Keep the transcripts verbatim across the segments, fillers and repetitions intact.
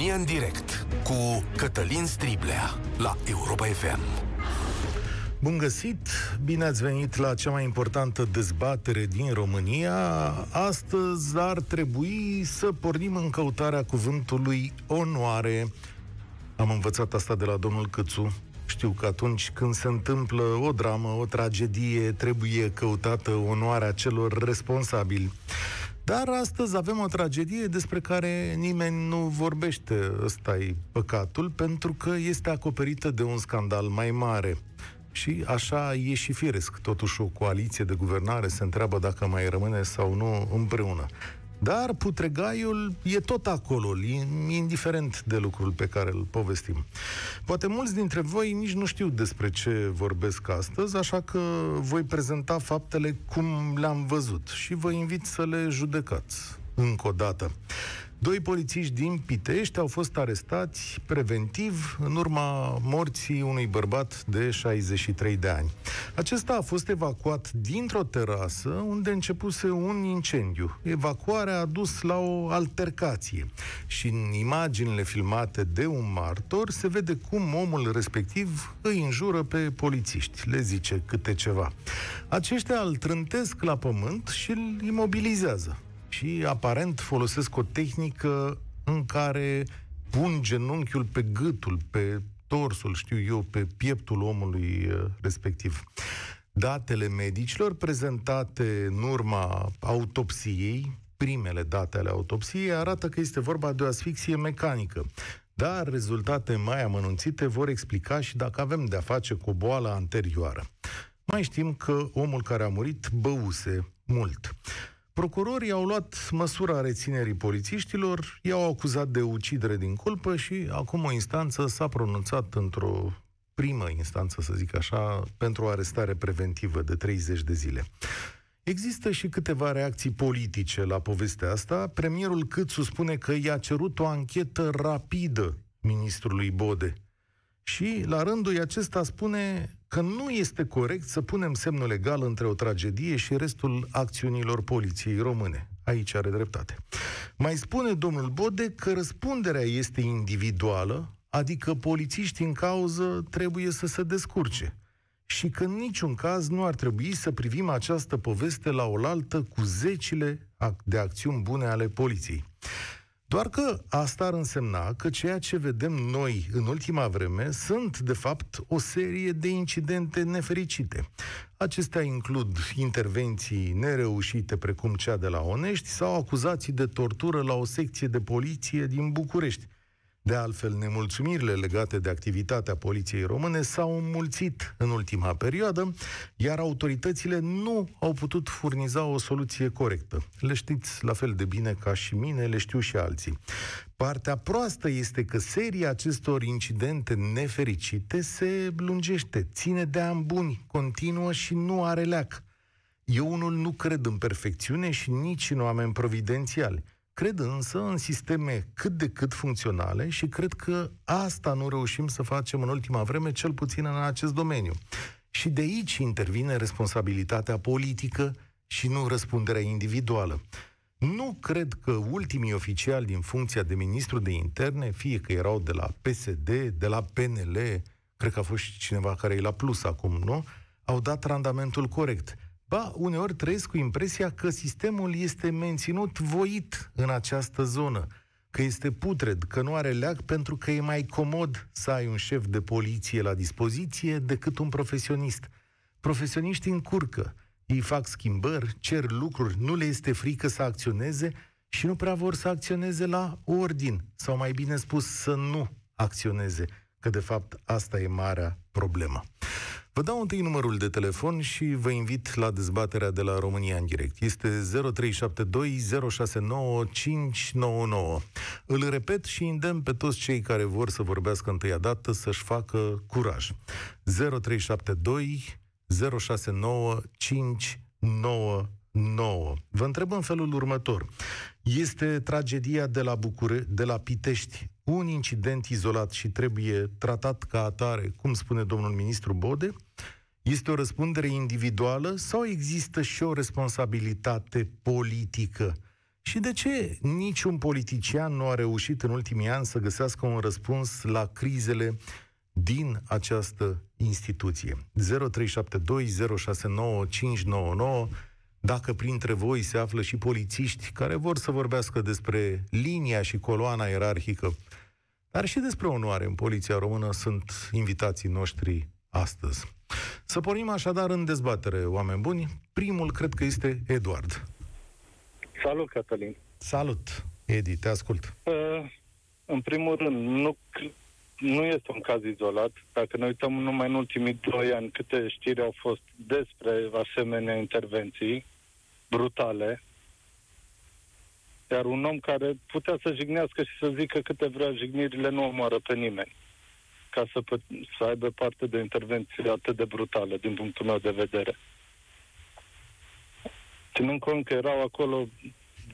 România în direct cu Cătălin Striblea la Europa F M. Bun găsit! Bine ați venit la cea mai importantă dezbatere din România. Astăzi ar trebui să pornim în căutarea cuvântului onoare. Am învățat asta de la domnul Cățu. Știu că atunci când se întâmplă o dramă, o tragedie, trebuie căutată onoarea celor responsabili. Dar astăzi avem o tragedie despre care nimeni nu vorbește. Ăsta-i păcatul, pentru că este acoperită de un scandal mai mare. Și așa e și firesc. Totuși o coaliție de guvernare se întreabă dacă mai rămâne sau nu împreună. Dar putregaiul e tot acolo, indiferent de lucrul pe care îl povestim. Poate mulți dintre voi nici nu știu despre ce vorbesc astăzi, așa că voi prezenta faptele cum le-am văzut și vă invit să le judecați încă o dată. Doi polițiști din Pitești au fost arestați preventiv în urma morții unui bărbat de șaizeci și trei de ani. Acesta a fost evacuat dintr-o terasă unde începuse un incendiu. Evacuarea a dus la o altercație și în imaginile filmate de un martor se vede cum omul respectiv îi înjură pe polițiști, le zice câte ceva. Aceștia îl trântesc la pământ și îl imobilizează. Și aparent folosesc o tehnică în care pun genunchiul pe gâtul, pe torsul, știu eu, pe pieptul omului respectiv. Datele medicilor prezentate în urma autopsiei, primele date ale autopsiei, arată că este vorba de o asfixie mecanică. Dar rezultate mai amănunțite vor explica și dacă avem de-a face cu o boală anterioară. Mai știm că omul care a murit băuse mult. Procurorii au luat măsura reținerii polițiștilor, i-au acuzat de ucidere din culpă și acum o instanță s-a pronunțat într-o primă instanță, să zic așa, pentru o arestare preventivă de treizeci de zile. Există și câteva reacții politice la povestea asta. Premierul Cățu spune că i-a cerut o anchetă rapidă ministrului Bode. Și, la rândul acesta, spune că nu este corect să punem semnul legal între o tragedie și restul acțiunilor poliției române. Aici are dreptate. Mai spune domnul Bode că răspunderea este individuală, adică polițiștii în cauză trebuie să se descurce. Și că în niciun caz nu ar trebui să privim această poveste la oaltă cu zecile de acțiuni bune ale poliției. Doar că asta ar însemna că ceea ce vedem noi în ultima vreme sunt, de fapt, o serie de incidente nefericite. Acestea includ intervenții nereușite precum cea de la Onești sau acuzații de tortură la o secție de poliție din București. De altfel, nemulțumirile legate de activitatea poliției române s-au înmulțit în ultima perioadă, iar autoritățile nu au putut furniza o soluție corectă. Le știți la fel de bine ca și mine, le știu și alții. Partea proastă este că seria acestor incidente nefericite se lungește, ține de ani buni, continuă și nu are leac. Eu unul nu cred în perfecțiune și nici în oameni providențiali. Cred însă în sisteme cât de cât funcționale și cred că asta nu reușim să facem în ultima vreme, cel puțin în acest domeniu. Și de aici intervine responsabilitatea politică și nu răspunderea individuală. Nu cred că ultimii oficiali din funcția de ministru de interne, fie că erau de la P S D, de la P N L, cred că a fost și cineva care e la Plus acum, nu? Au dat randamentul corect. Ba, uneori trăiesc cu impresia că sistemul este menținut voit în această zonă, că este putred, că nu are leac pentru că e mai comod să ai un șef de poliție la dispoziție decât un profesionist. Profesioniștii încurcă, ei fac schimbări, cer lucruri, nu le este frică să acționeze și nu prea vor să acționeze la ordin, sau mai bine spus să nu acționeze, că de fapt asta e marea problemă. Vă dau întâi numărul de telefon și vă invit la dezbaterea de la România în direct. Este zero trei șapte doi zero șase nouă cinci nouă nouă. Îl repet și îndemn pe toți cei care vor să vorbească întâia dată să-și facă curaj. zero trei șapte doi zero șase nouă cinci nouă nouă. Vă întreb în felul următor. Este tragedia de la Bucure, de la Pitești, un incident izolat și trebuie tratat ca atare, cum spune domnul ministru Bode? Este o răspundere individuală sau există și o responsabilitate politică? Și de ce niciun politician nu a reușit în ultimii ani să găsească un răspuns la crizele din această instituție? zero trei șapte doi zero șase nouă cinci nouă nouă. Dacă printre voi se află și polițiști care vor să vorbească despre linia și coloana ierarhică, dar și despre onoare în Poliția Română, sunt invitații noștri astăzi. Să pornim așadar în dezbatere, oameni buni. Primul cred că este Eduard. Salut, Cătălin. Salut, Edi, te ascult. Uh, în primul rând, nu, nu este un caz izolat. Dacă ne uităm numai în ultimii doi ani câte știri au fost despre asemenea intervenții brutale, iar un om care putea să jignească și să zică câte vrea, jignirile nu omoară pe nimeni, ca să, să aibă parte de intervenții atât de brutale, din punctul meu de vedere. Ținând cont că erau acolo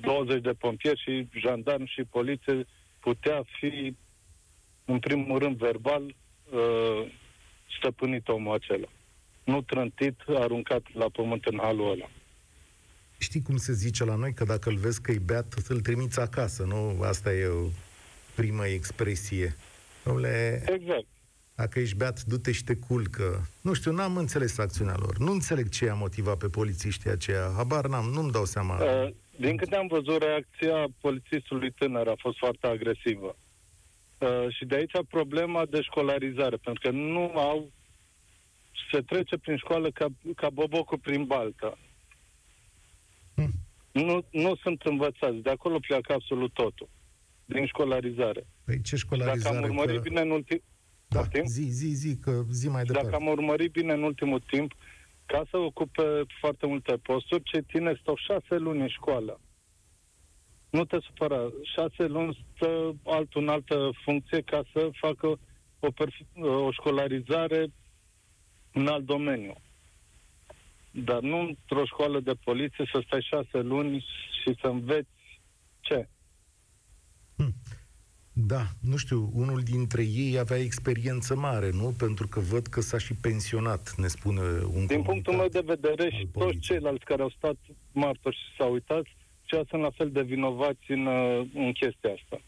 douăzeci de pompieri și jandarmi și poliție, putea fi, în primul rând, verbal stăpânit omul acela. Nu trântit, aruncat la pământ în halul ăla. Știi cum se zice la noi? Că dacă îl vezi că-i beat, să-l trimiți acasă, nu? Asta e o primă expresie. Dom'le, exact. Dacă ești beat, du-te și te culcă. Nu știu, n-am înțeles acțiunea lor. Nu înțeleg ce i-a motivat pe polițiștii aceia. Habar n-am, nu-mi dau seama. Din câte am văzut, reacția polițistului tânăr a fost foarte agresivă. Și de aici problema de școlarizare, pentru că nu au... se trece prin școală ca, ca bobocul prin baltă. Hmm. Nu, nu sunt învățați. De acolo pleacă absolut totul. Din școlarizare. Păi ce școlarizare? Dacă am urmărit că... bine în ultim... da, timp? Zi, zi, zi, că zi mai departe. Dacă am urmărit bine în ultimul timp, ca să ocupe foarte multe posturi, cei tineri stau șase luni în școală. Nu te supăra. Șase luni stă altul în altă funcție ca să facă o, o școlarizare în alt domeniu. Dar nu într-o școală de poliție să stai șase luni și să înveți ce? Hmm. Da, nu știu, unul dintre ei avea experiență mare, nu? Pentru că văd că s-a și pensionat, ne spune un... Din punctul meu de vedere, și toți ceilalți care au stat martori și s-au uitat, ceea sunt la fel de vinovați în, în chestia asta.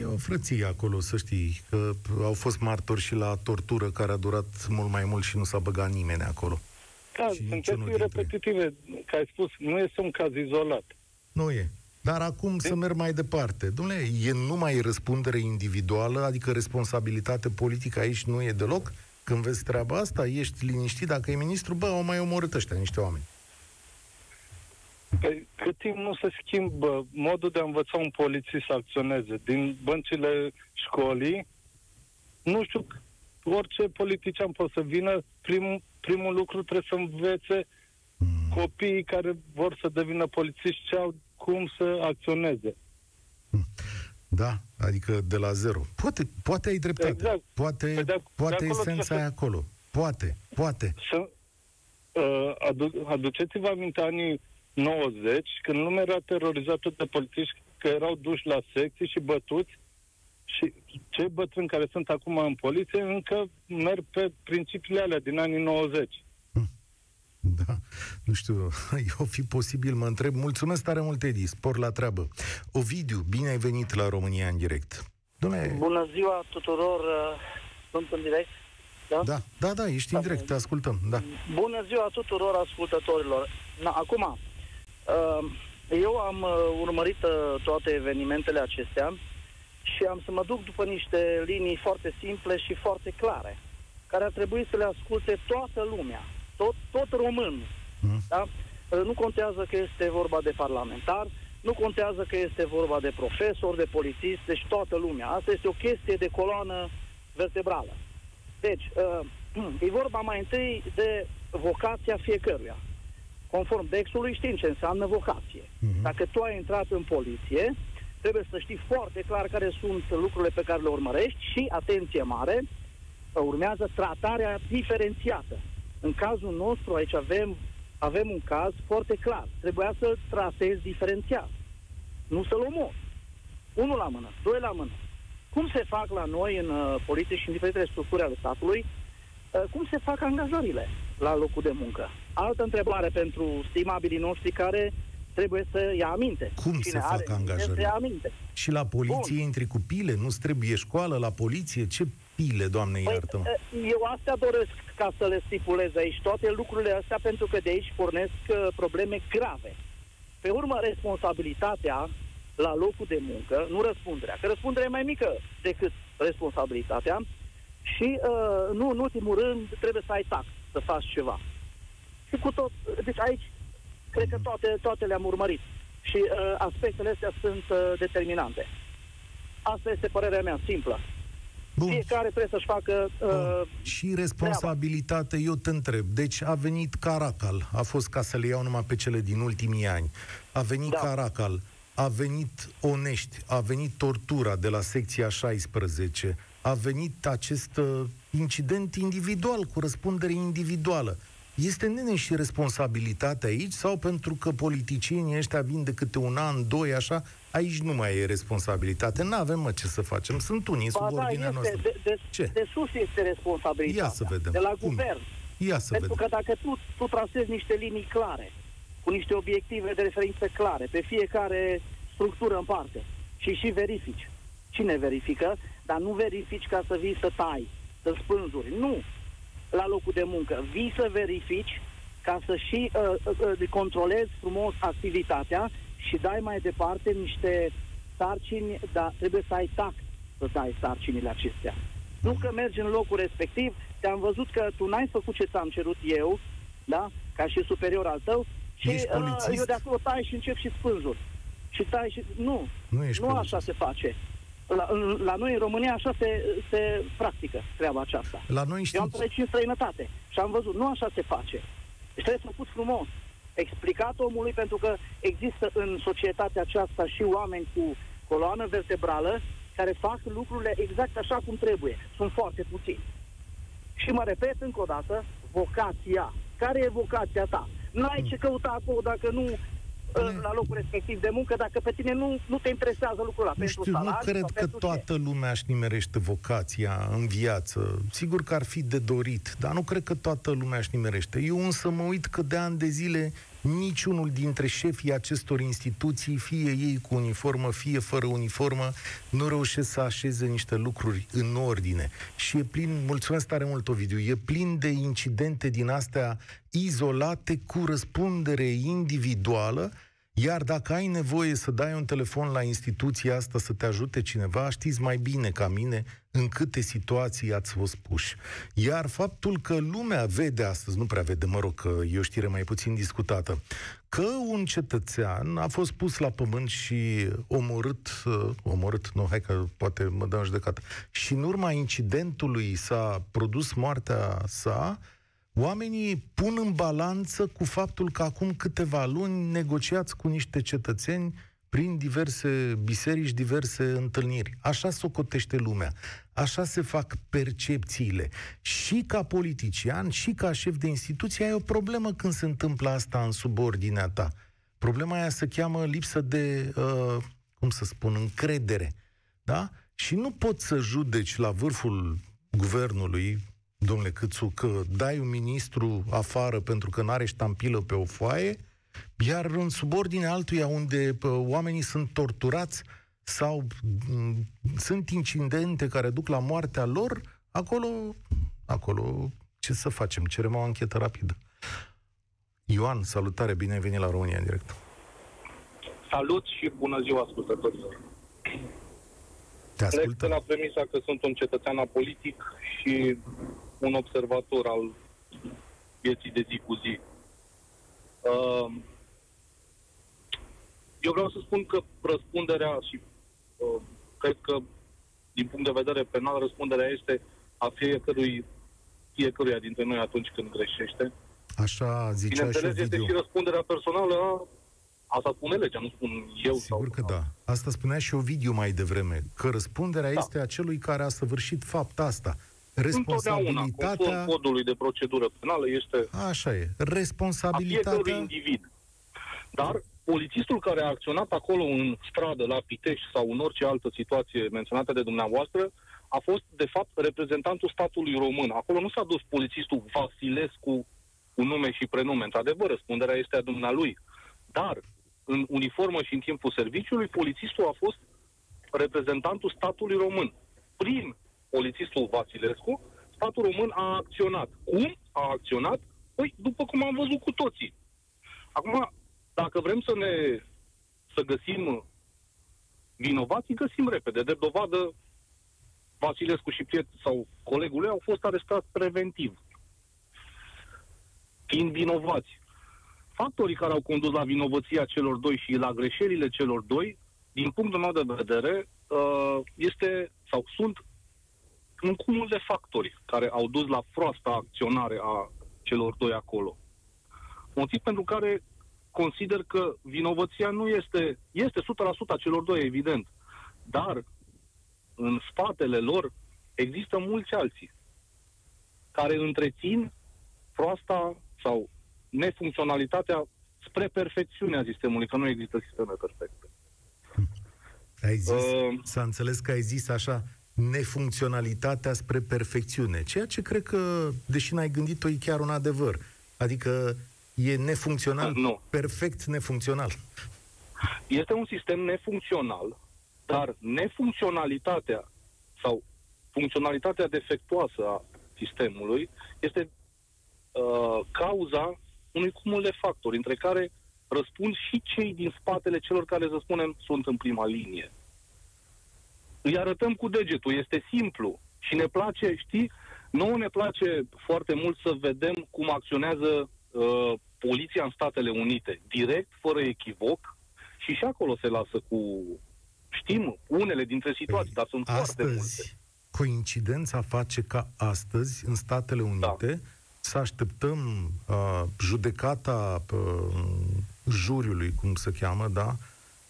E o frăție acolo, să știi, că au fost martori și la tortură care a durat mult mai mult și nu s-a băgat nimeni acolo. Da, și sunt chestii repetitive, că ai spus, nu este un caz izolat. Nu e. Dar acum să merg mai departe. Dom'le, e numai răspundere individuală, adică responsabilitate politică aici nu e deloc? Când vezi treaba asta, ești liniștit? Dacă e ministru, bă, au mai omorât ăștia niște oameni. Păi, cât timp nu se schimbă modul de a învăța un polițist să acționeze din băncile școlii, nu știu, orice politician poate să vină, prim, primul lucru trebuie să învețe mm. copiii care vor să devină polițiști ce au cum să acționeze. Da, adică de la zero. Poate, poate ai dreptate. Exact. Poate, de poate de esența e acolo. Poate, poate. Să, uh, adu aduceți-vă aminte anii nouăzeci, când lumea era terorizată de polițiști, că erau duși la secții și bătuți, și cei bătrâni care sunt acum în poliție încă merg pe principiile alea din anii nouăzeci. Da, nu știu, eu fi posibil, mă întreb. Mulțumesc tare mult, Edi, spor la treabă. Ovidiu, bine ai venit la România în direct. Dom'le... Bună ziua tuturor, sunt în direct, da? Da, da, da, ești da, în direct, te ascultăm, da. Bună ziua tuturor ascultătorilor. Na, acum, eu am urmărit toate evenimentele acestea și am să mă duc după niște linii foarte simple și foarte clare, care ar trebui să le asculte toată lumea. Tot, tot român. Mm. Da? Nu contează că este vorba de parlamentar, nu contează că este vorba de profesor, de polițist, deci toată lumea. Asta este o chestie de coloană vertebrală. Deci, e vorba mai întâi de vocația fiecăruia. Conform Dexului știm ce înseamnă vocație. Mm-hmm. Dacă tu ai intrat în poliție, trebuie să știi foarte clar care sunt lucrurile pe care le urmărești și, atenție mare, urmează tratarea diferențiată. În cazul nostru, aici avem, avem un caz foarte clar. Trebuia să-l tratezi diferențiat. Nu să-l omori. Unul la mână, doi la mână. Cum se fac la noi în uh, poliție și în diferite structuri ale statului, uh, cum se fac angajările la locul de muncă? Altă întrebare pentru stimabilii noștri care trebuie să ia aminte. Cum cine să facă angajări? Și la poliție Bun. intri cu pile? Nu trebuie școală la poliție? Ce pile, Doamne, păi, iartă-mă? Eu astea doresc ca să le stipulez aici, toate lucrurile astea, pentru că de aici pornesc uh, probleme grave. Pe urmă, responsabilitatea la locul de muncă, nu răspunderea, că răspunderea e mai mică decât responsabilitatea, și uh, nu, în ultimul rând, trebuie să ai tact, să faci ceva. Și cu tot, deci aici, cred că toate, toate le-am urmărit. Și uh, aspectele astea sunt uh, determinante. Asta este părerea mea, simplă. Bun. Fiecare trebuie să-și facă... Uh, și responsabilitate, eu te întreb. Deci a venit Caracal, a fost, ca să le iau numai pe cele din ultimii ani, a venit da. Caracal, a venit Onești, a venit tortura de la secția șaisprezece, a venit acest uh, incident individual, cu răspundere individuală. Este nene și responsabilitatea aici, sau pentru că politicienii ăștia vin de câte un an, doi, așa, aici nu mai e responsabilitate, n-avem, mă, ce să facem, sunt unii ba, subordinea da, noastră. De, de, ce? de sus este responsabilitatea. Ia să vedem. De la Cum? guvern. Ia să pentru vedem. Că dacă tu, tu trasezi niște linii clare, cu niște obiective de referință clare, pe fiecare structură în parte, și și verifici. Cine verifică? Dar nu verifici ca să vii să tai, să spânzuri. Nu! La locul de muncă. Vii să verifici ca să și uh, uh, controlezi frumos activitatea și dai mai departe niște sarcini, dar trebuie să ai tact să dai sarcinile acestea. Nu că mergi în locul respectiv, te-am văzut că tu n-ai făcut ce ți-am cerut eu, da? Ca și superior al tău, și uh, eu de acolo tai și încep și spânzuri. Și tai și... Nu, nu, nu așa se face. La, la noi, în România, așa se, se practică treaba aceasta. La noi știți... Eu am trăit în străinătate și am văzut, nu așa se face. Deci trebuie făcut frumos, explicat omului, pentru că există în societatea aceasta și oameni cu coloană vertebrală care fac lucrurile exact așa cum trebuie. Sunt foarte puțini. Și mă repet încă o dată, vocația. Care e vocația ta? N-ai mm. ce căuta acolo dacă nu... la locul respectiv de muncă, dacă pe tine nu, nu te interesează lucrul ăla. Nu știu, salari, nu cred că toată lumea își nimerește vocația în viață. Sigur că ar fi de dorit, dar nu cred că toată lumea își nimerește. Eu însă mă uit că de ani de zile niciunul dintre șefii acestor instituții, fie ei cu uniformă, fie fără uniformă, nu reușesc să așeze niște lucruri în ordine. Și e plin, mulțumesc tare mult, Ovidiu, e plin de incidente din astea izolate cu răspundere individuală, iar dacă ai nevoie să dai un telefon la instituția asta să te ajute cineva, știți mai bine ca mine în câte situații ați fost puși. Iar faptul că lumea vede astăzi, nu prea vede, mă rog, că e o știre mai puțin discutată, că un cetățean a fost pus la pământ și omorât, omorât, nu, hai că poate mă dau în judecată, și în urma incidentului s-a produs moartea sa, oamenii pun în balanță cu faptul că acum câteva luni negociați cu niște cetățeni prin diverse biserici, diverse întâlniri. Așa socotește lumea. Așa se fac percepțiile. Și ca politician, și ca șef de instituție, ai o problemă când se întâmplă asta în subordinea ta. Problema aia se cheamă lipsă de, uh, cum să spun, încredere. Da? Și nu poți să judeci la vârful guvernului, domnule Cățu, că dai un ministru afară pentru că n-are ștampilă pe o foaie, iar în subordine altuia, unde oamenii sunt torturați sau sunt incidente care duc la moartea lor, acolo, acolo, ce să facem? Cerem o anchetă rapidă. Ioan, salutare, bine ai venit la România în direct. Salut și bună ziua ascultătorilor. Te ascultă. Plec la premisa că sunt un cetățean apolitic și un observator al vieții de zi cu zi. Eu vreau să spun că răspunderea și cred că din punct de vedere penal răspunderea este a fiecărui, fiecăruia dintre noi atunci când greșește. Așa zicea. Bineînțeles, este și răspunderea personală a... Asta spune legea, nu spun eu. Sigur că da. Asta spunea și Ovidiu mai devreme, că răspunderea da. este a celui care a săvârșit fapt asta. Responsabilitatea... Întotdeauna, codului de procedură penală este... Așa e. Responsabilitatea... a fiecărui individ. Dar polițistul care a acționat acolo în stradă, la Pitești sau în orice altă situație menționată de dumneavoastră, a fost, de fapt, reprezentantul statului român. Acolo nu s-a dus polițistul Vasilescu cu nume și prenume. Într-adevăr, răspunderea este a dumnealui. Dar în uniformă și în timpul serviciului, polițistul a fost reprezentantul statului român. Prin polițistul Vasilescu, statul român a acționat. Cum a acționat? Păi, după cum am văzut cu toții. Acum, dacă vrem să ne să găsim vinovații, găsim repede. De dovadă, Vasilescu și Piet sau colegul lui au fost arestați preventiv, fiind vinovați. Factorii care au condus la vinovăția celor doi și la greșelile celor doi, din punctul meu de vedere, este sau sunt un cumul de factori care au dus la proasta acționare a celor doi acolo. Motiv pentru care consider că vinovăția nu este, este o sută la sută a celor doi, evident, dar în spatele lor există mulți alții care întrețin proasta sau nefuncționalitatea spre perfecțiunea sistemului, că nu există sisteme perfecte. Ai zis, uh, s-a înțeles că ai zis așa, nefuncționalitatea spre perfecțiune, ceea ce cred că, deși n-ai gândit-o, e chiar un adevăr. Adică e nefuncțional, nu. Perfect nefuncțional. Este un sistem nefuncțional, dar nefuncționalitatea sau funcționalitatea defectuoasă a sistemului este uh, cauza unui cumul de factori, între care răspund și cei din spatele celor care, să spunem, sunt în prima linie. Îi arătăm cu degetul, este simplu și ne place, știi, nouă ne place foarte mult să vedem cum acționează uh, poliția în Statele Unite, direct, fără echivoc, și și acolo se lasă cu, știm, unele dintre situații, păi, dar sunt astăzi, foarte multe. Coincidența face ca astăzi, în Statele Unite, da, să așteptăm uh, judecata uh, juriului, cum se cheamă, da?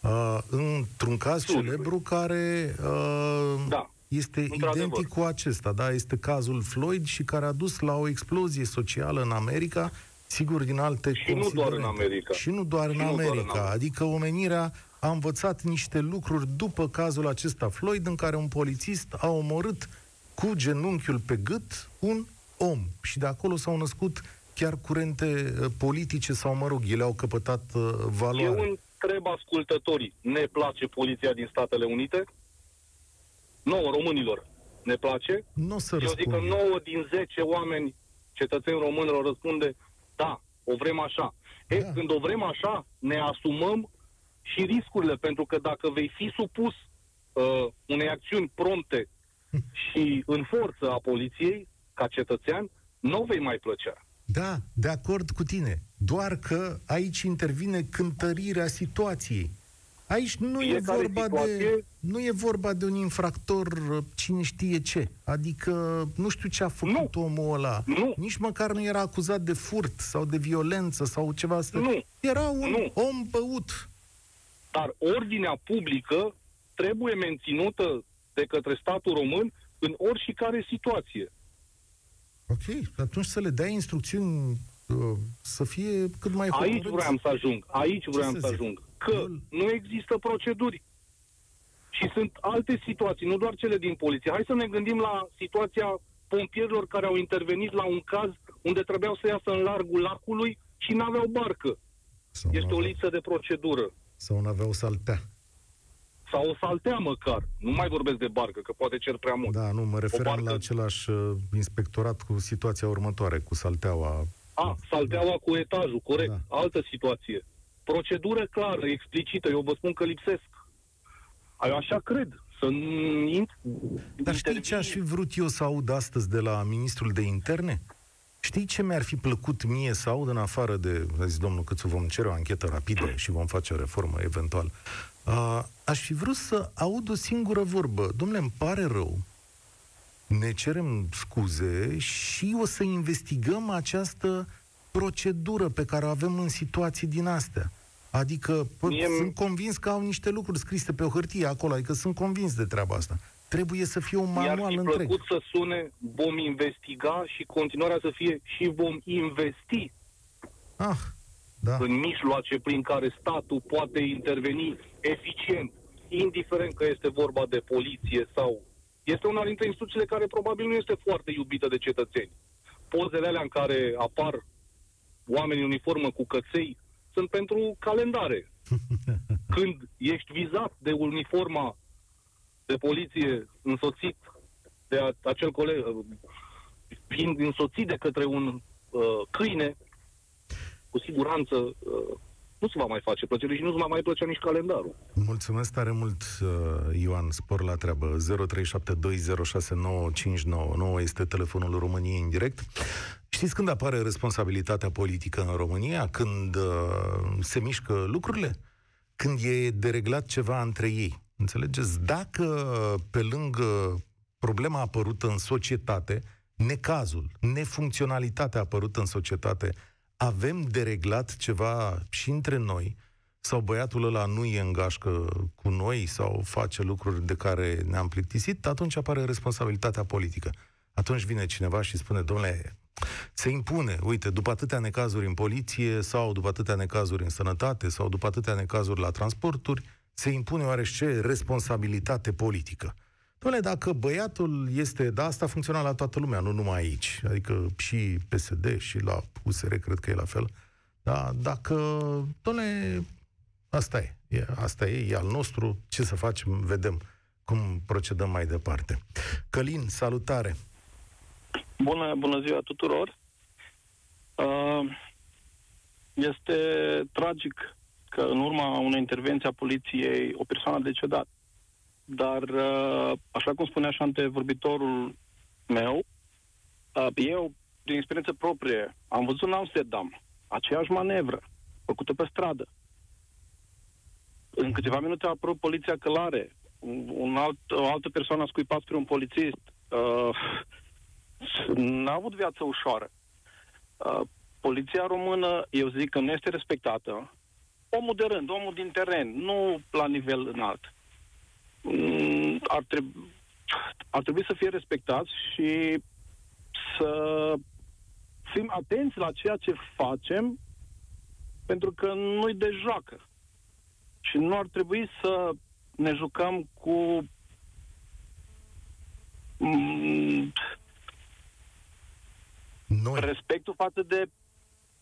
Uh, într-un caz Juriul. celebru care uh, da. este identic cu acesta, da? Este cazul Floyd și care a dus la o explozie socială în America, sigur din alte și nu doar în America. Și nu doar, și în, nu America. doar în America. Adică omenirea a învățat niște lucruri după cazul acesta Floyd, în care un polițist a omorât cu genunchiul pe gât un om. Și de acolo s-au născut chiar curente politice sau, mă rog, ele au căpătat uh, valoare. Eu întreb ascultătorii, ne place poliția din Statele Unite? Nouă, românilor, ne place? N-o să răspund. Eu zic că nouă din zece oameni, cetățeni românilor, răspunde, da, o vrem așa. Da. E, când o vrem așa, ne asumăm și riscurile, pentru că dacă vei fi supus uh, unei acțiuni prompte și în forță a poliției, ca cetățean, nu vei mai plăcea. Da, de acord cu tine. Doar că aici intervine cântărirea situației. Aici nu e, e vorba situație... de nu e vorba de un infractor cine știe ce. Adică nu știu ce a făcut nu. omul ăla. Nu. Nici măcar nu era acuzat de furt sau de violență sau ceva asta. Nu. Era un nu. om băut. Dar ordinea publică trebuie menținută de către statul român în oricare situație. Ok, atunci să le dai instrucțiuni uh, să fie cât mai... Aici hotărâți. vreau să ajung, aici vreau să, să ajung. Că Eu... nu există proceduri. Și sunt alte situații, nu doar cele din poliție. Hai să ne gândim la situația pompierilor care au intervenit la un caz unde trebuiau să iasă în largul lacului și n-aveau barcă. Sau este n-aveau... o lipsă de procedură. Sau n-aveau saltea. Sau o saltea măcar. Nu mai vorbesc de barcă, că poate cer prea mult. Da, nu, mă referam barcă... la același uh, inspectorat cu situația următoare, cu salteaua. A, salteaua cu etajul, corect. Da. Altă situație. Procedură clară, explicită, eu vă spun că lipsesc. Eu așa cred. Să Dar știi ce aș fi vrut eu să aud astăzi de la ministrul de interne? Știi ce mi-ar fi plăcut mie să aud, în afară de, a zis domnul Cățu, vom cere o anchetă rapidă și vom face o reformă eventual. Uh, aș fi vrut să aud o singură vorbă. Dom'le, îmi pare rău, ne cerem scuze și o să investigăm această procedură pe care o avem în situații din astea. Adică pă, Mie... sunt convins că au niște lucruri scrise pe o hârtie acolo, adică sunt convins de treaba asta. Trebuie să fie un manual întreg. Mi-ar fi plăcut să sune, vom investiga și continuarea să fie și vom investi. Ah, da. În mijloace prin care statul poate interveni eficient, indiferent că este vorba de poliție sau... Este una dintre instituțiile care probabil nu este foarte iubită de cetățeni. Pozele alea în care apar oameni în uniformă cu căței sunt pentru calendare. Când ești vizat de uniforma de poliție însoțit de a, acel coleg, fiind însoțit de către un uh, câine, cu siguranță uh, nu se va mai face plăcere și nu se va mai plăcea nici calendarul. Mulțumesc tare mult, Ioan. Spor la treabă. zero trei șapte doi zero șase nouă cinci nouă nouă este telefonul României în direct. Știți când apare responsabilitatea politică în România? Când uh, se mișcă lucrurile? Când e dereglat ceva între ei. Înțelegeți? Dacă pe lângă problema apărută în societate, necazul, nefuncționalitatea apărută în societate, avem dereglat ceva și între noi, sau băiatul ăla nu e în gașcă cu noi, sau face lucruri de care ne-am plictisit, atunci apare responsabilitatea politică. Atunci vine cineva și spune, domnule, se impune, uite, după atâtea necazuri în poliție, sau după atâtea necazuri în sănătate, sau după atâtea necazuri la transporturi, se impune oarește responsabilitate politică. Dom'le, dacă băiatul este, da, asta funcționa la toată lumea, nu numai aici, adică și P S D și la U S R, cred că e la fel, da, dacă, dom'le, asta e, e, asta e, e al nostru, ce să facem, vedem cum procedăm mai departe. Călin, salutare! Bună, bună ziua tuturor! Este tragic că în urma unei intervenții a poliției o persoană a decedat. Dar, așa cum spunea și antevorbitorul meu, eu, din experiență proprie, am văzut în Amsterdam aceeași manevră, făcută pe stradă. În câteva minute a apărut poliția călare, un alt, o altă persoană a scuipat spre un polițist. Uh, N-a avut viață ușoară. Uh, poliția română, eu zic că nu este respectată. Omul de rând, omul din teren, nu la nivel înalt. Ar trebui, ar trebui să fie respectați și să fim atenți la ceea ce facem, pentru că nu-i de joacă. Și nu ar trebui să ne jucăm cu noi. Respectul față de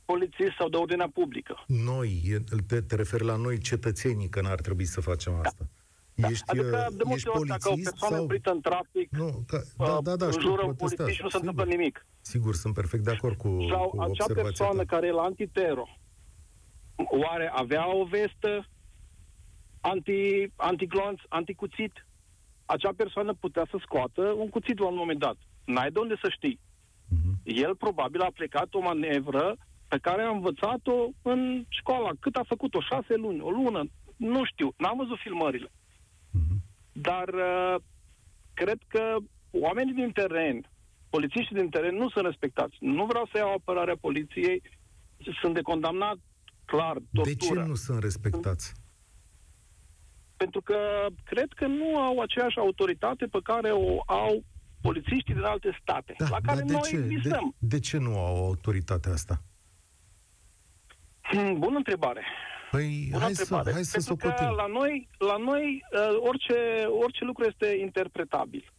polițiști sau de ordinea publică. Noi, te, te referi la noi cetățenii, că n-ar trebui să facem asta. Da. Ești, adică, de multe ori, dacă o persoană sau... prită în trafic, nu, ca... da, da, da, jură un polițist și nu se întâmplă nimic. Sigur, sunt perfect de acord cu sau cu acea persoană ta. Care e la antitero, oare avea o vestă anti, antiglonț, anticuțit? Acea persoană putea să scoată un cuțit la un moment dat. N-ai de unde să știi. Uh-huh. El probabil a aplicat o manevră pe care a învățat-o în școală. Cât a făcut-o? Șase luni? O lună? Nu știu. N-am văzut filmările. Dar uh, cred că oamenii din teren, polițiștii din teren, nu sunt respectați. Nu vreau să iau apărarea poliției. Sunt de condamnat, clar, tortura. De ce nu sunt respectați? Pentru că cred că nu au aceeași autoritate pe care o au polițiștii din alte state, da, la care da, de noi ce? Visăm. De, de ce nu au autoritatea asta? Hmm, bună întrebare. Păi, hai să, hai să Pentru socotim. Că la noi, la noi orice, orice lucru este interpretabil.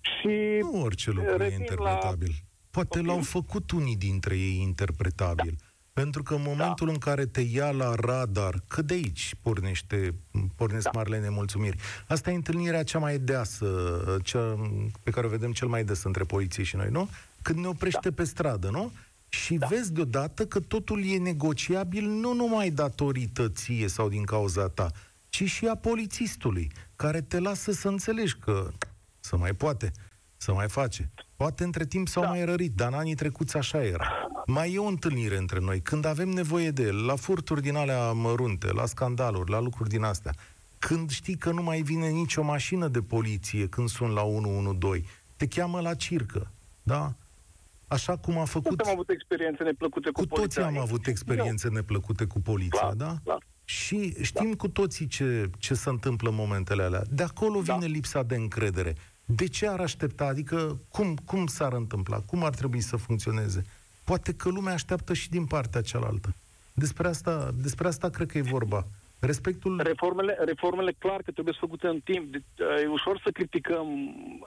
Și nu orice lucru e interpretabil. La... Poate l-au făcut unii dintre ei interpretabil. Da. Pentru că în momentul da. În care te ia la radar, că de aici pornește, pornesc da. Marile nemulțumiri. Asta e întâlnirea cea mai deasă, cea pe care o vedem cel mai des între poliție și noi, nu? Când ne oprește da. Pe stradă, nu? Și da. Vezi deodată că totul e negociabil nu numai datorită ție sau din cauza ta, ci și a polițistului, care te lasă să înțelegi că să mai poate, să mai face. Poate între timp s-au da. Mai rărit, dar în anii trecuți așa era. Mai e o întâlnire între noi, când avem nevoie de el, la furturi din alea mărunte, la scandaluri, la lucruri din astea. Când știi că nu mai vine nicio mașină de poliție când suni la unu unu doi, te cheamă la circă, da? Așa cum a făcut... Am avut experiențe neplăcute cu, cu poliția. Cu toții am avut experiențe Eu. Neplăcute cu poliția, clar, da? Clar. Și știm da. Cu toții ce, ce se întâmplă în momentele alea. De acolo vine da. Lipsa de încredere. De ce ar aștepta? Adică cum, cum s-ar întâmpla? Cum ar trebui să funcționeze? Poate că lumea așteaptă și din partea cealaltă. Despre asta, despre asta cred că e vorba. Respectul... Reformele, reformele clar că trebuie să făcute în timp. E ușor să criticăm,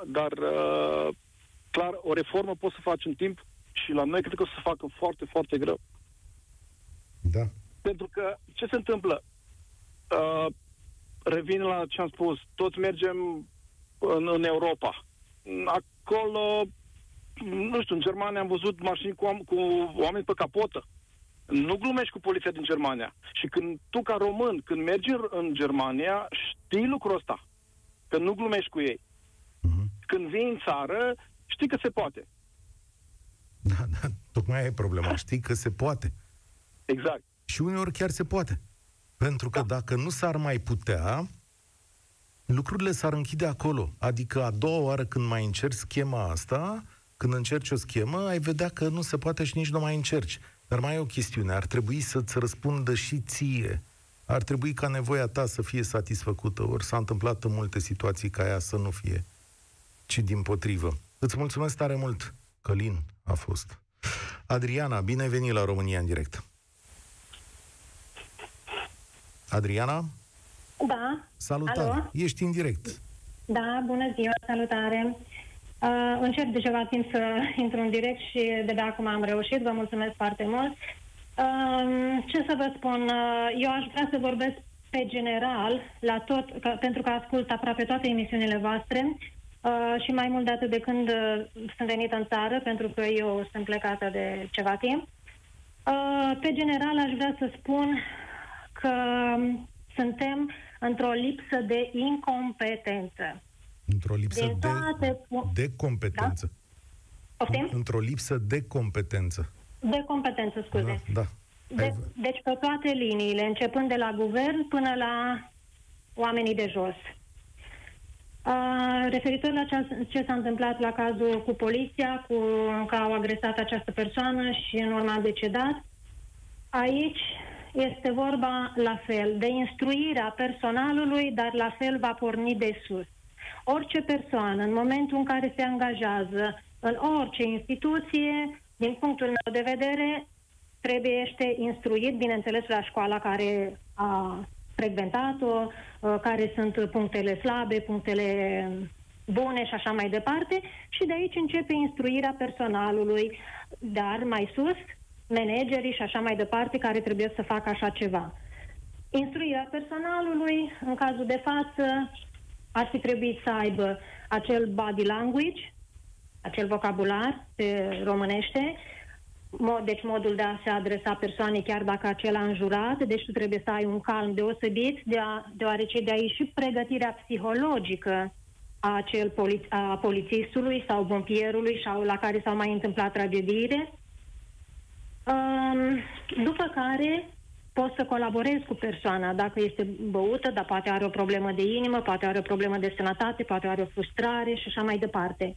dar... Uh... Clar, o reformă poți să faci în timp și la noi cred că o să facă foarte, foarte greu. Da. Pentru că, ce se întâmplă? Uh, revin la ce am spus. Toți mergem în, în Europa. Acolo, nu știu, în Germania am văzut mașini cu, cu oameni pe capotă. Nu glumești cu poliția din Germania. Și când tu, ca român, când mergi în Germania, știi lucrul ăsta. Că nu glumești cu ei. Uh-huh. Când vii în țară, știi că se poate. Da, da, tocmai e problema. Știi că se poate. Exact. Și uneori chiar se poate. Pentru că da. Dacă nu s-ar mai putea, lucrurile s-ar închide acolo. Adică a doua oară când mai încerci schema asta, când încerci o schemă, ai vedea că nu se poate și nici nu mai încerci. Dar mai e o chestiune, ar trebui să-ți răspundă și ție. Ar trebui ca nevoia ta să fie satisfăcută. Ori s-a întâmplat în multe situații ca ea să nu fie, ci din potrivă. Îți mulțumesc tare mult, Călin a fost. Adriana, bine ai venit la România în direct. Adriana? Da. Salutare. Alo? Ești în direct. Da, bună ziua, salutare. Uh, încerc de ceva timp să intru în direct și de, de acum am reușit. Vă mulțumesc foarte mult. Uh, ce să vă spun? Uh, eu aș vrea să vorbesc pe general, la tot, că, pentru că ascult aproape toate emisiunile voastre uh, și mai mult de atât de când uh, sunt venită în țară, pentru că eu sunt plecată de ceva timp. Uh, pe general aș vrea să spun că suntem într-o lipsă de incompetență. Într-o lipsă de, de, de competență. Da? Într-o lipsă de competență. De competență, scuze. Da, da. De, deci pe toate liniile, începând de la guvern până la oamenii de jos. Uh, referitor la ce, ce s-a întâmplat la cazul cu poliția, cu că au agresat această persoană și în urma decedat, aici este vorba la fel de instruirea personalului, dar la fel va porni de sus. Orice persoană, în momentul în care se angajează în orice instituție, din punctul meu de vedere, trebuie este instruit, bineînțeles, la școala care a frecventat-o, care sunt punctele slabe, punctele bune și așa mai departe, și de aici începe instruirea personalului, dar mai sus, managerii și așa mai departe, care trebuie să facă așa ceva. Instruirea personalului, în cazul de față, ar fi trebuit să aibă acel body language, acel vocabular pe românește, mod, deci modul de a se adresa persoanei chiar dacă acela a înjurat, deci tu trebuie să ai un calm deosebit, de a, deoarece de aici și pregătirea psihologică a, acel poli, a polițistului sau bombierului sau la care s-au mai întâmplat tragediile. Um, după care poți să colaborezi cu persoana dacă este băută, dar poate are o problemă de inimă, poate are o problemă de sănătate, poate are o frustrare și așa mai departe.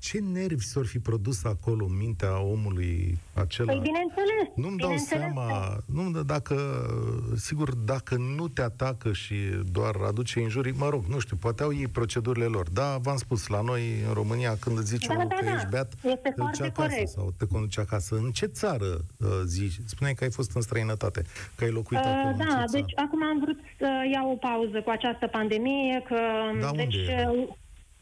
Ce nervi s-or fi produs acolo în mintea omului acela? Păi bineînțeles. Nu-mi dau seama, nu, dacă, sigur, dacă nu te atacă și doar aduce injurii, mă rog, nu știu, poate au ei procedurile lor. Da, v-am spus, la noi, în România, când îți zici da, omul da, că da. ești beat, este te duce acasă corect. Sau te conduce acasă. În ce țară zici? Spuneai că ai fost în străinătate, că ai locuit uh, acolo. Da, deci țară? Acum am vrut să iau o pauză cu această pandemie, că... Da, deci,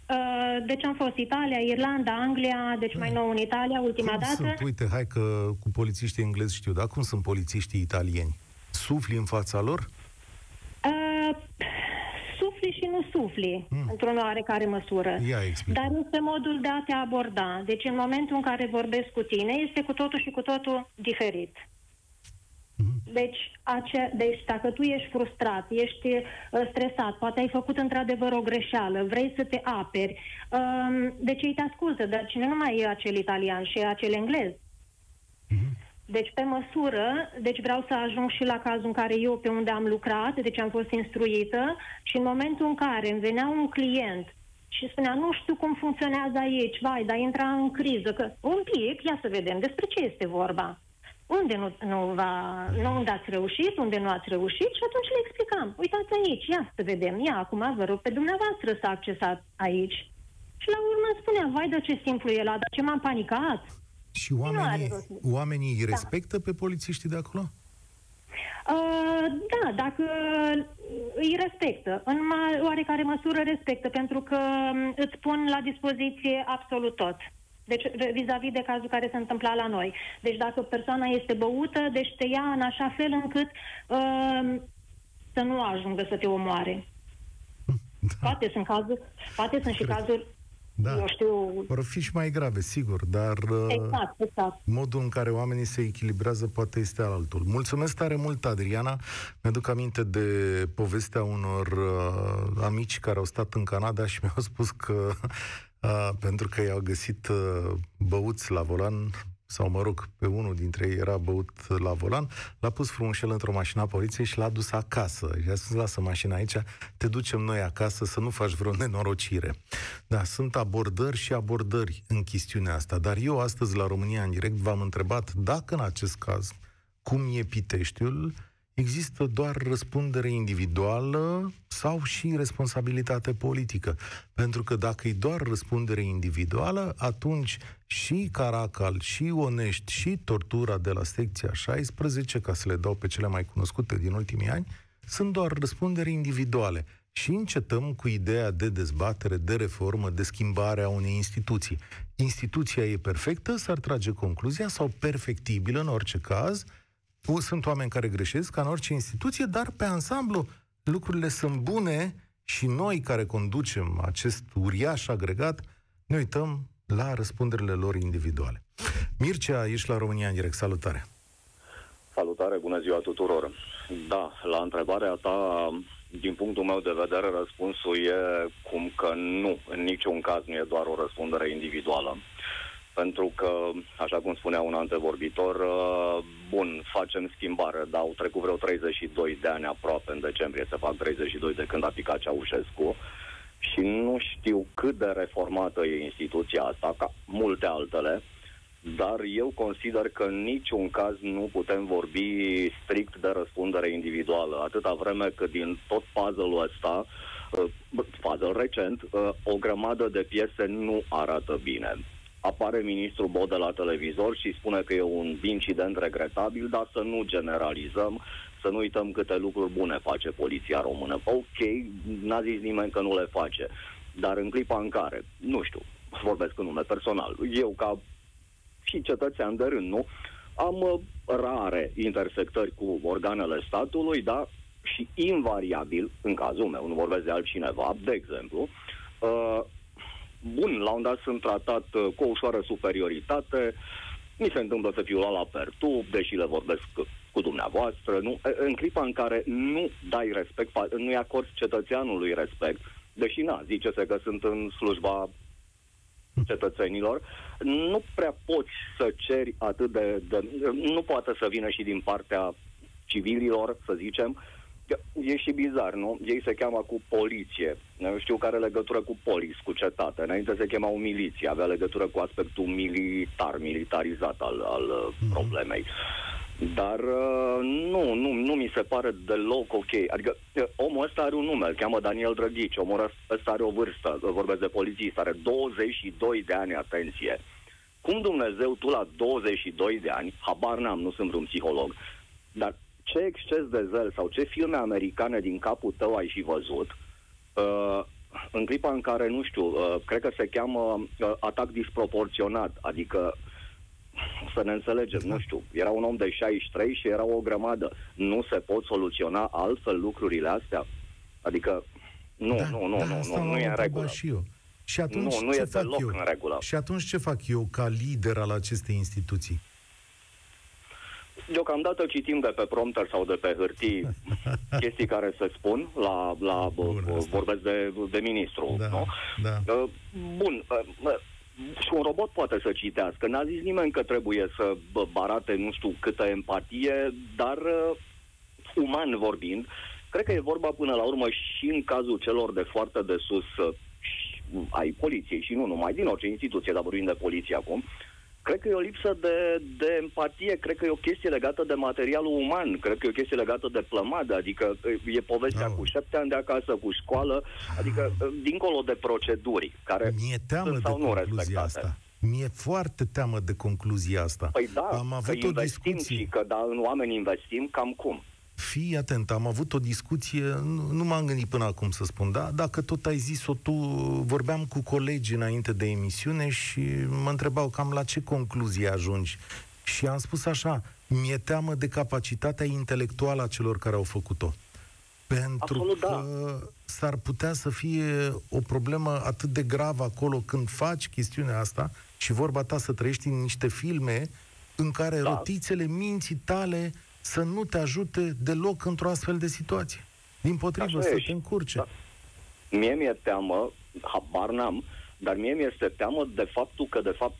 unde Deci am fost Italia, Irlanda, Anglia, deci mai nou în Italia, ultima cum dată. Sunt, uite, hai că cu polițiștii englezi știu, dar cum sunt polițiștii italieni? Sufli în fața lor? Uh, sufli și nu sufli, mm. într-o oarecare măsură. Ia, dar este modul de a te aborda. Deci în momentul în care vorbesc cu tine, este cu totul și cu totul diferit. Deci, ace- deci, dacă tu ești frustrat, ești uh, stresat, poate ai făcut într-adevăr o greșeală, vrei să te aperi, uh, deci ei te ascultă, dar cine nu mai e acel italian și e acel englez? Uh-huh. Deci, pe măsură, deci vreau să ajung și la cazul în care eu, pe unde am lucrat, deci am fost instruită și în momentul în care îmi venea un client și spunea, nu știu cum funcționează aici, vai, dar intra în criză, că un pic, ia să vedem, despre ce este vorba. Unde nu, nu, va, nu unde ați reușit, unde nu ați reușit și atunci le explicam. Uitați aici, ia să vedem, ia, acum vă rog pe dumneavoastră să accesați aici. Și la urmă spuneam, vai, de ce simplu e la, dar ce m-am panicat. Și oamenii, oamenii îi respectă da. pe polițiștii de acolo? Uh, da, dacă îi respectă, în oarecare măsură respectă, pentru că îți pun la dispoziție absolut tot. Deci, vis-a-vis de cazul care se întâmpla la noi. Deci, dacă persoana este băută, deci te ia în așa fel încât uh, să nu ajungă să te omoare. Da. Poate sunt cazuri, poate sunt și cazuri, da, eu știu... Vor fi și mai grave, sigur, dar uh, exact, exact. modul în care oamenii se echilibrează poate este altul. Mulțumesc tare mult, Adriana. Mi-aduc aminte de povestea unor uh, amici care au stat în Canada și mi-au spus că... Uh, pentru că i-au găsit uh, băuți la volan, sau mă rog, pe unul dintre ei era băut la volan, l-a pus frumușel într-o mașină a poliției și l-a dus acasă. I-a spus, lasă mașina aici, te ducem noi acasă, să nu faci vreo nenorocire. Da, sunt abordări și abordări în chestiunea asta, dar eu astăzi la România în direct v-am întrebat dacă în acest caz, cum e Piteștiul, există doar răspundere individuală sau și responsabilitate politică. Pentru că dacă e doar răspundere individuală, atunci și Caracal, și Onești, și tortura de la secția șaisprezece, ca să le dau pe cele mai cunoscute din ultimii ani, sunt doar răspunderi individuale. Și încetăm cu ideea de dezbatere, de reformă, de schimbare a unei instituții. Instituția e perfectă, s-ar trage concluzia, sau perfectibilă în orice caz. Sunt oameni care greșesc, ca în orice instituție, dar pe ansamblu lucrurile sunt bune și noi care conducem acest uriaș agregat ne uităm la răspunderile lor individuale. Mircea, ești la România în direct. Salutare! Salutare, bună ziua tuturor! Da, la întrebarea ta, din punctul meu de vedere, răspunsul e cum că nu, în niciun caz nu e doar o răspundere individuală. Pentru că, așa cum spunea un antevorbitor, bun, facem schimbare, dar au trecut vreo treizeci și doi de ani aproape, în decembrie se fac treizeci și doi de când a picat Ceaușescu, și nu știu cât de reformată e instituția asta, ca multe altele, dar eu consider că în niciun caz nu putem vorbi strict de răspundere individuală, atâta vreme că din tot puzzle-ul ăsta, puzzle recent, o grămadă de piese nu arată bine. Apare ministrul Bode la televizor și spune că e un incident regretabil, dar să nu generalizăm, să nu uităm câte lucruri bune face poliția română. Ok, n-a zis nimeni că nu le face, dar în clipa în care, nu știu, vorbesc în nume personal, eu ca și cetățean de rând, nu, am rare intersectări cu organele statului, da, și invariabil, în cazul meu, nu vorbesc de altcineva, de exemplu, uh, bun, la un dat sunt tratat cu o ușoară superioritate, mi se întâmplă să fiu luat la pertub, deși le vorbesc cu dumneavoastră, nu? În clipa în care nu dai respect, nu-i acorzi cetățeanului respect, deși na, zice-se că sunt în slujba cetățenilor, nu prea poți să ceri atât de... de nu poate să vină și din partea civililor, să zicem. E și bizar, nu? Ei se cheamă cu poliție. Eu știu că are legătură cu polis, cu cetate. Înainte se chemau miliție, avea legătură cu aspectul militar, militarizat al, al problemei. Dar nu, nu, nu mi se pare deloc ok. Adică omul ăsta are un nume, îl cheamă Daniel Drăghici, omul ăsta are o vârstă, vorbesc de polițist, are douăzeci și doi de ani, atenție. Cum Dumnezeu, tu la douăzeci și doi de ani, habar n-am, nu sunt vreun psiholog, dar ce exces de zel sau ce filme americane din capul tău ai și văzut, uh, în clipa în care, nu știu, uh, cred că se cheamă uh, atac disproporționat, adică, să ne înțelegem, nu știu, era un om de șaizeci și trei și era o grămadă. Nu se pot soluționa altfel lucrurile astea? Adică, nu, da, nu, nu, da, nu, nu, nu e în regulă. Și eu. Și atunci, nu, nu ce este fac loc eu? În regulă. Și atunci ce fac eu ca lider al acestei instituții? Deocamdată citim de pe prompter sau de pe hârtii chestii care se spun, la, la Bună, vorbesc de, de ministru, da, nu? Da. Bun, și un robot poate să citească, n-a zis nimeni că trebuie să barate nu știu câtă empatie, dar uman vorbind, cred că e vorba până la urmă și în cazul celor de foarte de sus ai poliției și nu numai, din orice instituție, dar vorbim de poliție acum. Cred că e o lipsă de, de empatie, cred că e o chestie legată de materialul uman, cred că e o chestie legată de plămadă, adică e povestea oh. cu șapte ani de acasă, cu școală, adică dincolo de proceduri, care mi-e teamă sunt sau de nu respectate. Asta. Mi-e foarte teamă de concluzia asta. Păi da, am avut că o investim discuție. Și că da, în oameni investim, cam cum? fii atent, am avut o discuție, nu, nu m-am gândit până acum să spun, da? Dacă tot ai zis-o tu, vorbeam cu colegi înainte de emisiune și mă întrebau cam la ce concluzie ajungi. Și am spus așa, mi-e teamă de capacitatea intelectuală a celor care au făcut-o. Pentru acolo, că da. S-ar putea să fie o problemă atât de gravă acolo când faci chestiunea asta și vorba ta să trăiești în niște filme în care da. rotițele minții tale să nu te ajute deloc într-o astfel de situație. Dimpotrivă, să te încurce. Da. Mie mi-e teamă, habar n-am, dar mie mi-este teamă de faptul că, de fapt,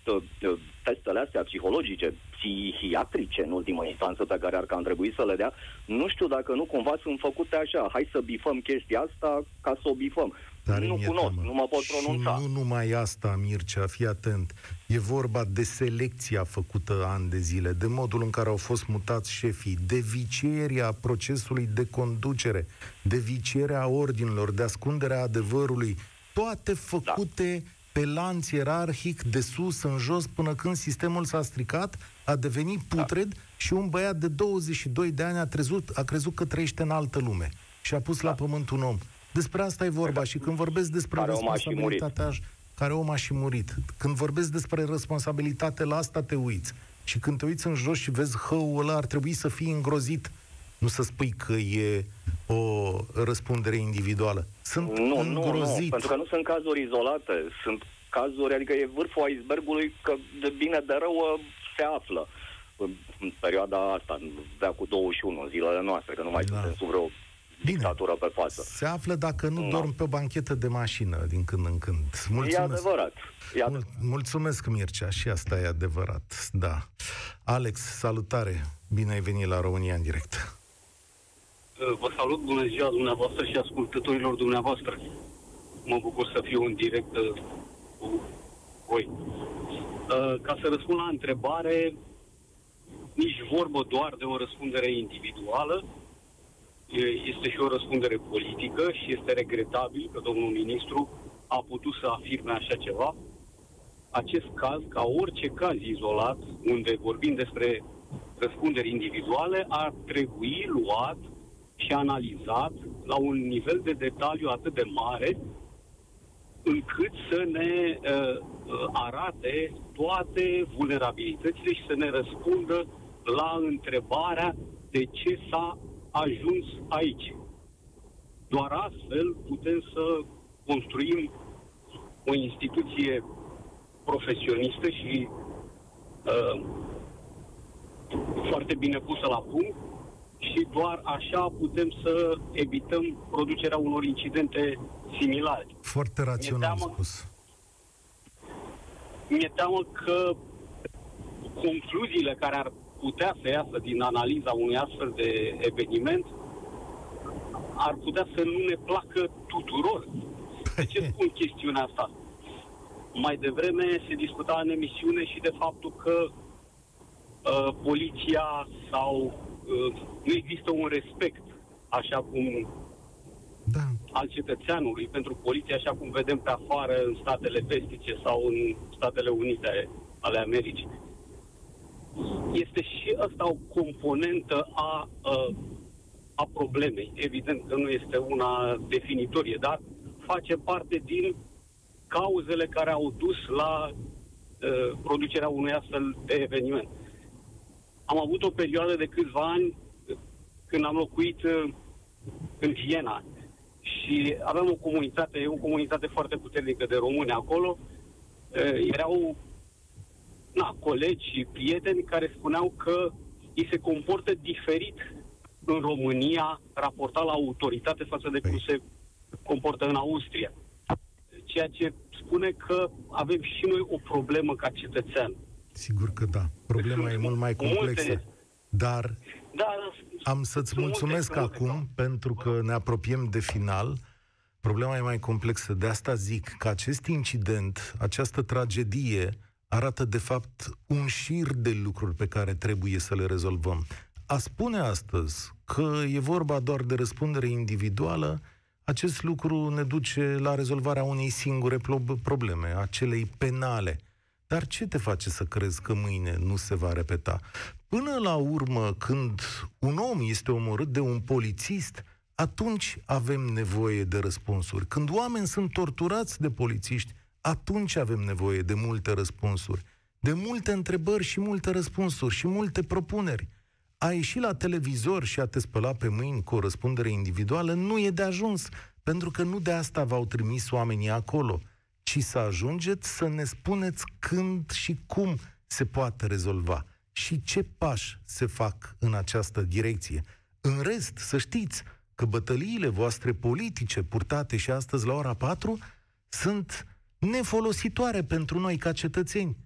testele astea psihologice, psihiatrice, în ultimă instanță, pe care ar cam trebui să le dea, nu știu dacă nu cumva sunt făcute așa, hai să bifăm chestia asta ca să o bifăm. Dar nu cunosc, teamă. nu mă pot pronunța. Și nu numai asta, Mircea, fii atent. E vorba de selecția făcută ani de zile, de modul în care au fost mutați șefii, de vicierea procesului de conducere, de vicierea ordinilor, de ascunderea adevărului, toate făcute da. pe lanț ierarhic, de sus în jos, până când sistemul s-a stricat, a devenit putred da. și un băiat de douăzeci și doi de ani a, trezut, a crezut că trăiește în altă lume și a pus da. la pământ un om. Despre asta e vorba și când vorbesc despre care responsabilitatea... Care om a și murit. Când vorbesc despre responsabilitate, la asta te uiți. Și când te uiți în jos și vezi hăul ăla, ar trebui să fii îngrozit. Nu să spui că e o răspundere individuală. Sunt nu, îngrozit. Nu, nu, pentru că nu sunt cazuri izolate. Sunt cazuri, adică e vârful icebergului, că de bine de rău se află. În perioada asta, de cu douăzeci și unu, în zilele noastre, că nu mai da. sunt sub vreo... Bine, pe față. Se află dacă nu da. dorm pe o banchetă de mașină din când în când. Mulțumesc. E adevărat. E adevărat. Mulțumesc, Mircea, și asta e adevărat. Da. Alex, salutare. Bine ai venit la România în direct. Vă salut, bună ziua dumneavoastră și ascultătorilor dumneavoastră. Mă bucur să fiu în direct cu voi. Ca să răspund la întrebare, nici vorbă doar de o răspundere individuală, este și o răspundere politică și este regretabil că domnul ministru a putut să afirme așa ceva. Acest caz, ca orice caz izolat, unde vorbim despre răspunderi individuale, ar trebui luat și analizat la un nivel de detaliu atât de mare, încât să ne uh, arate toate vulnerabilitățile și să ne răspundă la întrebarea de ce s-a ajuns aici. Doar astfel putem să construim o instituție profesionistă și uh, foarte bine pusă la punct și doar așa putem să evităm producerea unor incidente similare. Foarte rațional spus. Mi-e teamă că concluziile care ar putea să iasă din analiza unui astfel de eveniment ar putea să nu ne placă tuturor. De ce spun chestiunea asta? Mai devreme se discuta în emisiune și de faptul că uh, poliția sau uh, nu există un respect așa cum da. al cetățeanului pentru poliție, așa cum vedem pe afară în statele vestice sau în Statele Unite ale Americii. Este și asta o componentă a, a, a problemei. Evident că nu este una definitorie, dar face parte din cauzele care au dus la a, producerea unui astfel de eveniment. Am avut o perioadă de câțiva ani când am locuit a, în Viena și aveam o comunitate, o comunitate foarte puternică de români acolo. A, erau Na, colegi și prieteni care spuneau că ei se comportă diferit în România, raportat la autoritate față de cum se comportă în Austria. Ceea ce spune că avem și noi o problemă ca cetățean. Sigur că da. Problema e mult mai complexă. Dar am să-ți mulțumesc acum, pentru că ne apropiem de final. Problema e mai complexă. De asta zic că acest incident, această tragedie, arată, de fapt, un șir de lucruri pe care trebuie să le rezolvăm. A spune astăzi că e vorba doar de răspundere individuală, acest lucru ne duce la rezolvarea unei singure probleme, acelei penale. Dar ce te face să crezi că mâine nu se va repeta? Până la urmă, când un om este omorât de un polițist, atunci avem nevoie de răspunsuri. Când oameni sunt torturați de polițiști, atunci avem nevoie de multe răspunsuri, de multe întrebări și multe răspunsuri și multe propuneri. A ieși la televizor și a te spăla pe mâini cu o răspundere individuală nu e de ajuns, pentru că nu de asta v-au trimis oamenii acolo, ci să ajungeți să ne spuneți când și cum se poate rezolva și ce pași se fac în această direcție. În rest, să știți că bătăliile voastre politice purtate și astăzi la ora patru sunt nefolositoare pentru noi ca cetățeni,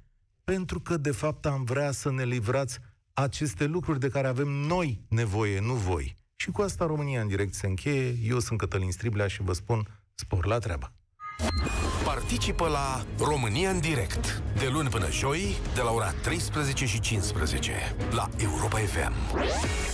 pentru că de fapt am vrea să ne livrați aceste lucruri de care avem noi nevoie, nu voi. Și cu asta România în direct se încheie. Eu sunt Cătălin Striblea și vă spun spor la treabă. Participă la România în direct de luni până joi de la ora treisprezece și cincisprezece la Europa F M.